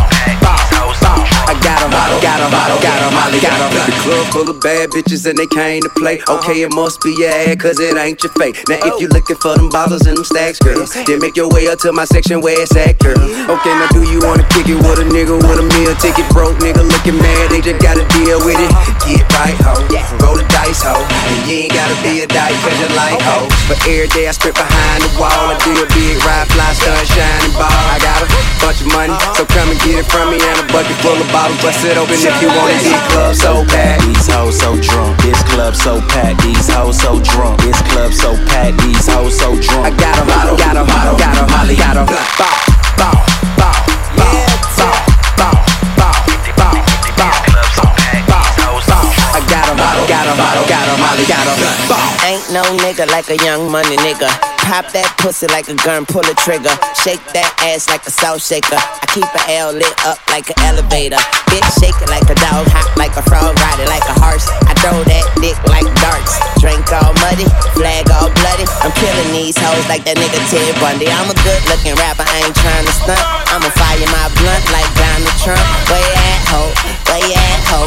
I got a model, got a model, got a molly, got a. The club full of bad bitches and they came to play. Okay, it must be your ad, cause it ain't your fate. Now if you looking for them bottles and them stacks, girl, then make your way up to my section where it's at, girl. Okay, now do you wanna kick it with a nigga with a meal ticket? Broke nigga looking mad, they just gotta deal with it. Get right, ho, roll the dice, ho. And you ain't gotta be a dyke, cause you like, ho. But every day I strip behind the wall, I do a big ride, fly, sunshine and ball. I got a bunch of money, so come and get it from me. And a bucket full of bottles, bust it open if you want it. This club so bad, these hoes so drunk. This club so packed. These hoes so drunk. This club so packed. These hoes so drunk. I got 'em, I got 'em, I got 'em, I got 'em. Bow, bow, bow, bow, bow, bow, bow, bow, bow. I got 'em, I got 'em, I got 'em, I got 'em. Bow. Ain't no nigga like a young money nigga. Pop that pussy like a gun, pull a trigger. Shake that ass like a salt shaker. I keep an L lit up like an elevator. Bitch, shake it like a dog, hop like a frog, ride it like a horse. I throw that dick like darts. Drink all muddy, flag all bloody. I'm killing these hoes like that nigga Ted Bundy. I'm a good looking rapper, I ain't trying to stunt. I'ma fire my blunt like Donald Trump. Where you at, ho? Where you at, ho?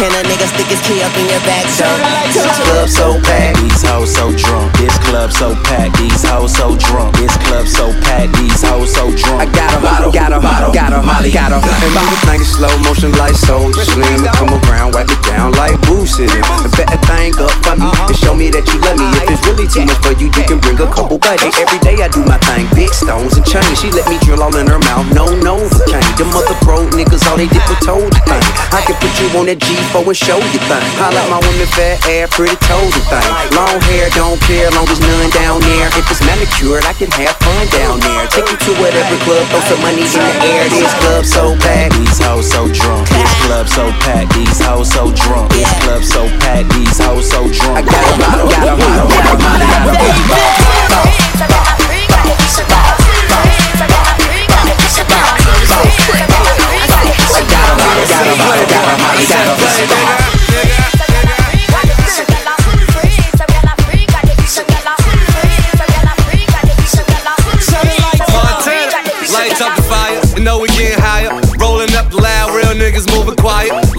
Can a nigga stick his key up in your back? So this club so packed, these hoes so drunk. This club so packed, these hoes so drunk. This club so packed, these hoes so drunk. I got a bottle, got a bottle, got a Molly, got a. And move it like it's slow motion, like soul slim. Come around, wipe it down like boo sitting. And bet a thing up for me and show me that you love me. If it's really too much for you, you can bring a couple buddies. Every day I do my thing, big stones and chains. She let me drill all in her mouth, no, no, change. Them other pro niggas, all they did was told you thing. I can put you on that G four and show you thing. I like my women fat ass, pretty toes and thing. Long hair, don't care, long as none down there. If it's manicured, I can have fun down there. Take you to whatever club, throw some money in the air. This club so packed, these hoes so drunk. This club so packed, these hoes so drunk. This club so packed, these hoes so drunk. I got a bottle, got a bottle, got a bottle, got a bottle, got a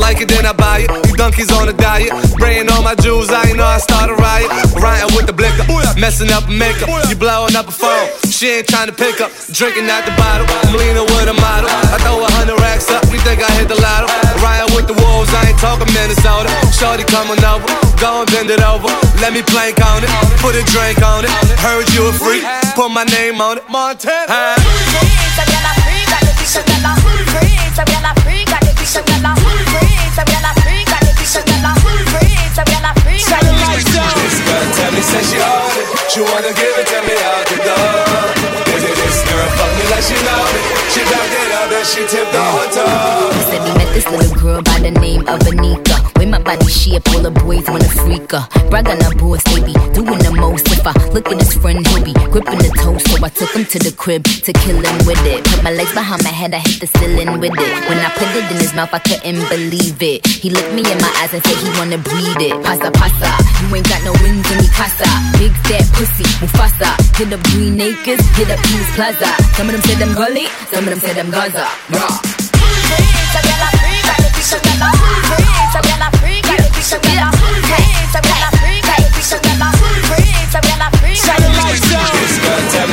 Like it, then I buy it. These donkeys on a diet, spraying all my jewels. I ain't know I started riot. Riding with the blicker, messing up makeup. You blowing up a phone, she ain't trying to pick up. Drinking out the bottle, I'm leaning with a model. I throw a hundred racks up, we think I hit the lotto. Riding with the wolves, I ain't talking Minnesota. Shorty coming over, go and bend it over. Let me plank on it, put a drink on it. Heard you a freak, put my name on it. Montana. Huh? Said she on it, she wanna give it to me out the door. Is it this girl? Fuck me like she love it. She backed it up and she tipped the hot dog. Said we met this little girl by the name of Anika. With my body shape, all the boys wanna freak her. Brag on her boys, baby, doing the most. If I look at his friend, he'll be gripping the toes. So I took him to the crib to kill him with it. Put my legs behind my head, I hit the ceiling with it. When I put it in his mouth, I couldn't believe it. He looked me in my eyes and said he wanna breed it. Pasa, pasa, you ain't got no wings in me casa. Big fat pussy, Mufasa. Hit up Green Acres, hit up East Plaza. Some of them said I'm gully, some of them said I'm Gaza. Raw.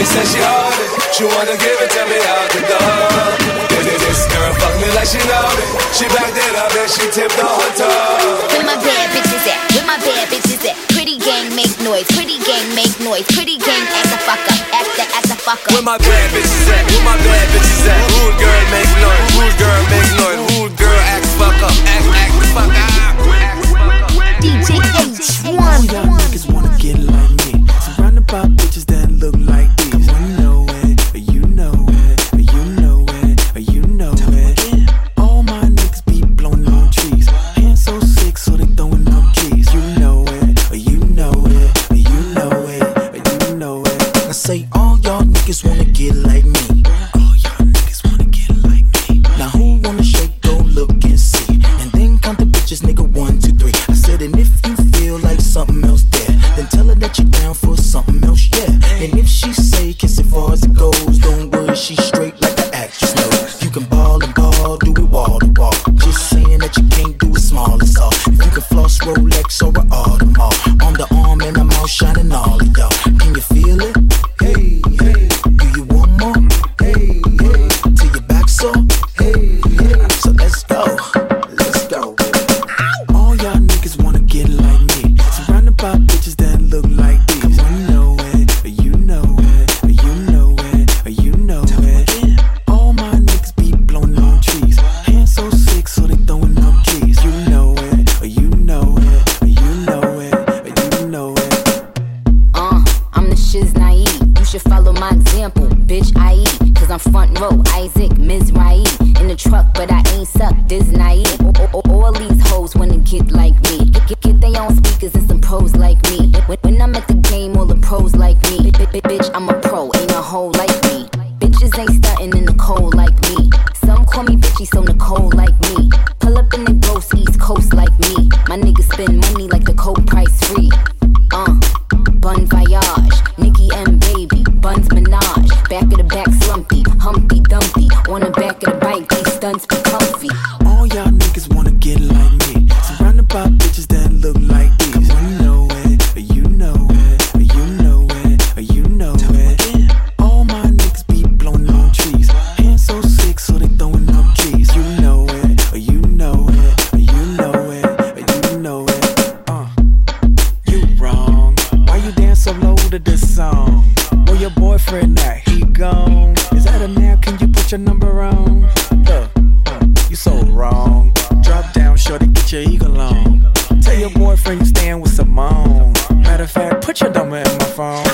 Said she on it, she wanna give it to me out the door. This, this, this girl fuck me like she loved it. She backed it up and she tipped the whole top. Where my bad bitches at? Where my bad bitches at? Pretty gang make noise, pretty gang make noise, pretty gang act the fuck up, act the act the fuck up. Where my bad bitches at? Where my bad bitches at? Rude girl make noise, rude girl make noise, rude girl act the fuck up, act act the fuck up. D J H Wonder. Niggas wanna get like me, surrounded by bitches that look like. Say all y'all niggas wanna get like me. All y'all niggas wanna get like me. Now who wanna shake, go look and see. And then count the bitches, nigga, one, two, three. I said, and if you feel like something else there, then tell her that you're down for something else, yeah. And if she say, kiss it far as it goes, don't worry, she's straight like an actress knows. You can ball and ball, do it wall to wall. Just saying that you can't do it small as all. If you can floss Rolex or an Audemars, on the arm and I'm out shining all of y'all. Can you feel it? All y'all niggas wanna get like me. put your number on. Uh, uh, you so wrong. Drop down, shorty, get your eagle on. Tell your boyfriend you staying with Simone. Matter of fact, put your number in my phone.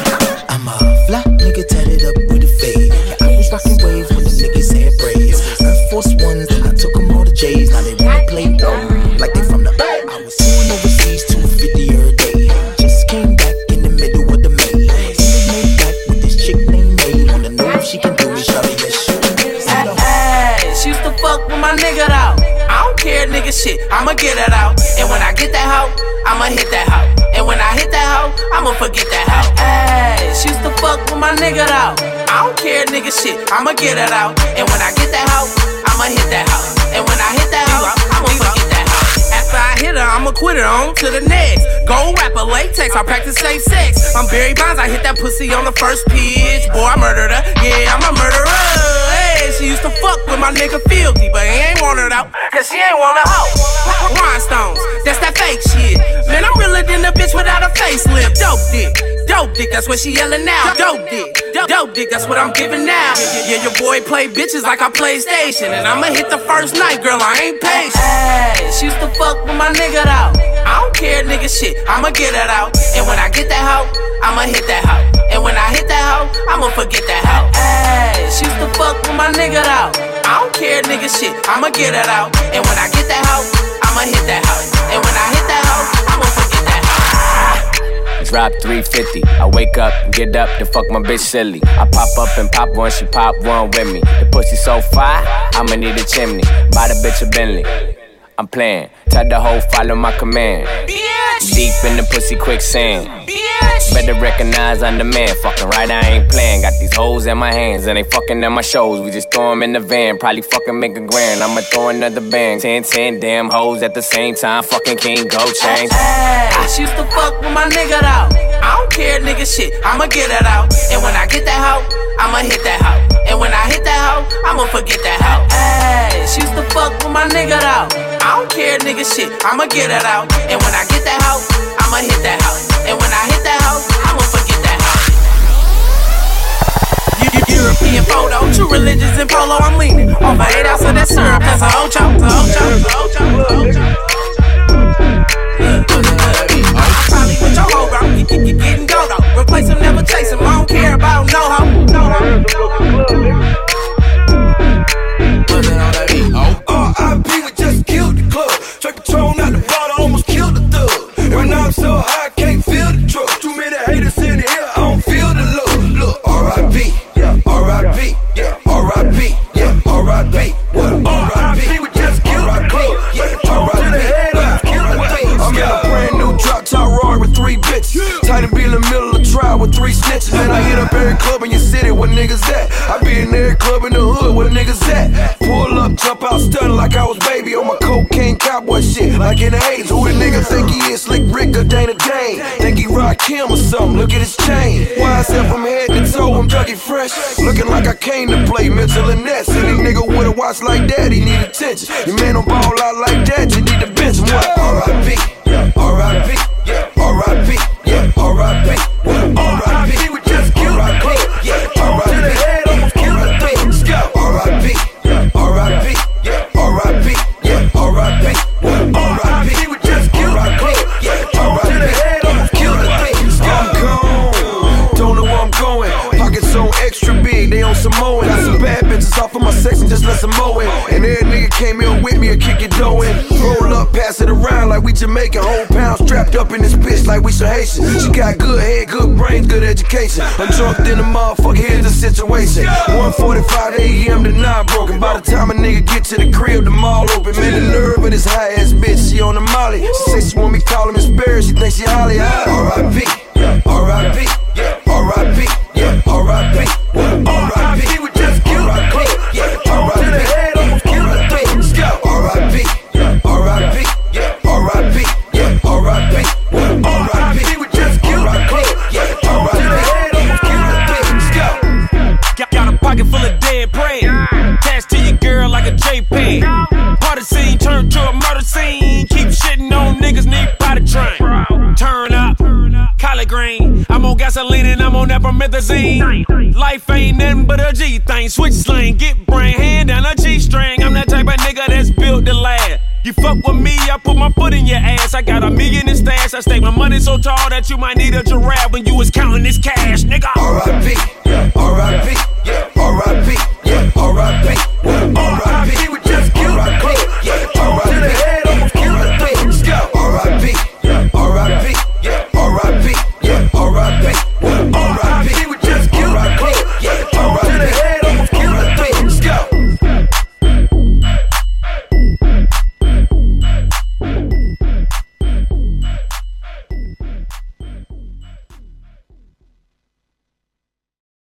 I'm a fly nigga, tatted up with a fade. Yeah, I was rocking waves when the niggas had braids. Air Force Ones, then I took them all to J's. Now they wanna play dumb like they from the. I was going overseas, two fifty every day. Just came back in the middle of the May. Just made back with this chick named May. Wanna know if she can do it, shawty, yes, she can. She used to fuck with my nigga out. I don't care, nigga, shit, I'ma get it out. And when I get that hoe, I'ma hit that hoe. And when I hit that hoe, I'ma forget that hoe. Ayy, she used to fuck with my nigga out. I don't care, nigga, shit, I'ma get it out. And when I get that hoe, I'ma hit that hoe. And when I hit that hoe, I'ma forget that hoe. After I hit her, I'ma quit her, on to the next. Gold rapper, latex, I practice safe sex. I'm Barry Bonds, I hit that pussy on the first pitch. Boy, I murdered her, yeah, I'm a murderer. She used to fuck with my nigga Filthy, but he ain't want her out, cause she ain't want a hoe. Rhinestones, that's that fake shit. Man, I'm realer than the bitch without a facelift. Dope dick, dope dick, that's what she yelling now. Dope dick, dope dick, that's what I'm giving now. Yeah, your boy play bitches like I play station. And I'ma hit the first night, girl, I ain't patient. Ay, she used to fuck with my nigga out. I don't care, nigga, shit, I'ma get it out. And when I get that hoe, I'ma hit that hoe. And when I hit that hoe, I'ma forget that hoe. Ay, she used to fuck with my nigga out. I don't care, nigga, shit, I'ma get it out. And when I get that hoe, I'ma hit that hoe. And when I hit that hoe, I'ma forget that hoe. Drop three fifty, I wake up, get up, to fuck my bitch silly. I pop up and pop one, she pop one with me. The pussy so fire, I'ma need a chimney. Buy the bitch a Bentley, I'm playing. Tell the hoe, follow my command. Bitch. Deep in the pussy quicksand. Bitch. Better recognize I'm the man. Fucking right, I ain't playing. Got these hoes in my hands, and they fucking at my shows. We just throw them in the van. Probably fucking make a grand. I'ma throw another bang. Ten, ten damn hoes at the same time. Fucking King Gold Chain. Ay, she used to fuck with my nigga out. I don't care, nigga, shit, I'ma get it out. And when I get that hoe, I'ma hit that hoe. And when I hit that hoe, I'ma forget that hoe. Ay, she used to fuck with my nigga out. I don't care, nigga, shit, I'ma get it out. And when I get that hoe, I'ma hit that hoe. And when I hit that hoe, I'ma forget that hoe. European photo, true religions in polo, I'm leaning. Over eight ounces of that syrup, that's a ocho, a ocho, a ocho, a ocho. I'm probably with your hoe, bro, you get, get, getting go-do. Replace him, never chase him, I don't care about no hoe, no hoe, no hoe. Put it on that beat, oh, R I P. Just killed the club. Straight Patron out the bottle, almost killed the thug. Right now I'm so high, I can't feel the truck. Too many haters in the air, I don't feel the love. Look, R I P, R I P, yeah, R I P, yeah, R I P. What a R I P. We just killed the club. R I P, I'm in a brand new drop top Rory with three bitches. Tight and be in the middle of trial with three snitches. Man, I hit up every club in your city where niggas at. I be in every club in the hood where niggas at. Pull up, jump out, stunning like I was baby. Cocaine cowboy shit, like in the eighties. Who a nigga think he is? Slick Rick or Dana Dane? Think he rock him or something? Look at his chain. Wise up from head to toe, I'm Dougie Fresh. Looking like I came to play Mitchell and Ness. Any nigga with a watch like that, he need attention. Your man don't ball out like that, you need to bench him. What? R I P, R I P, R I P, R I P, R I P, R I P. We just killed the club. Samoan. Got some bad bitches off of my section, just let some mow in. And every nigga came in with me and kick it dough in. Roll up, pass it around like we Jamaican. Whole pound strapped up in this bitch like we some Haitian. She got good head, good brains, good education. I'm drunk in the motherfucker, here's the situation. one forty-five a.m. to nine broken. By the time a nigga get to the crib, the mall open. Man, the nerve of this high ass bitch, she on the molly. She say she want me call him Miss Barry, she think she Holly. R I P, R I P, R I P, yeah, R I P. R I P, we just killed the club. Yeah, R I P, the head almost killed the thing. Scout, R I P, R I P, yeah, R I P, yeah, R I P. R I P, we just killed the club. Yeah, R I P, the head almost killed the thing. Scout, got a pocket full of dead bread. Attached to your girl like a J P. Party scene turned to a murder scene. Keep shitting on niggas, need body train. Turn up, collard green. I'm on no gasoline and I'm on that promethazine. Life ain't nothing but a G thing. Switch slang, get brain, hand down a G string. I'm that type of nigga that's built to last. You fuck with me, I put my foot in your ass. I got a million in stash. I stack my money so tall that you might need a giraffe when you was counting this cash, nigga. R I P, R I P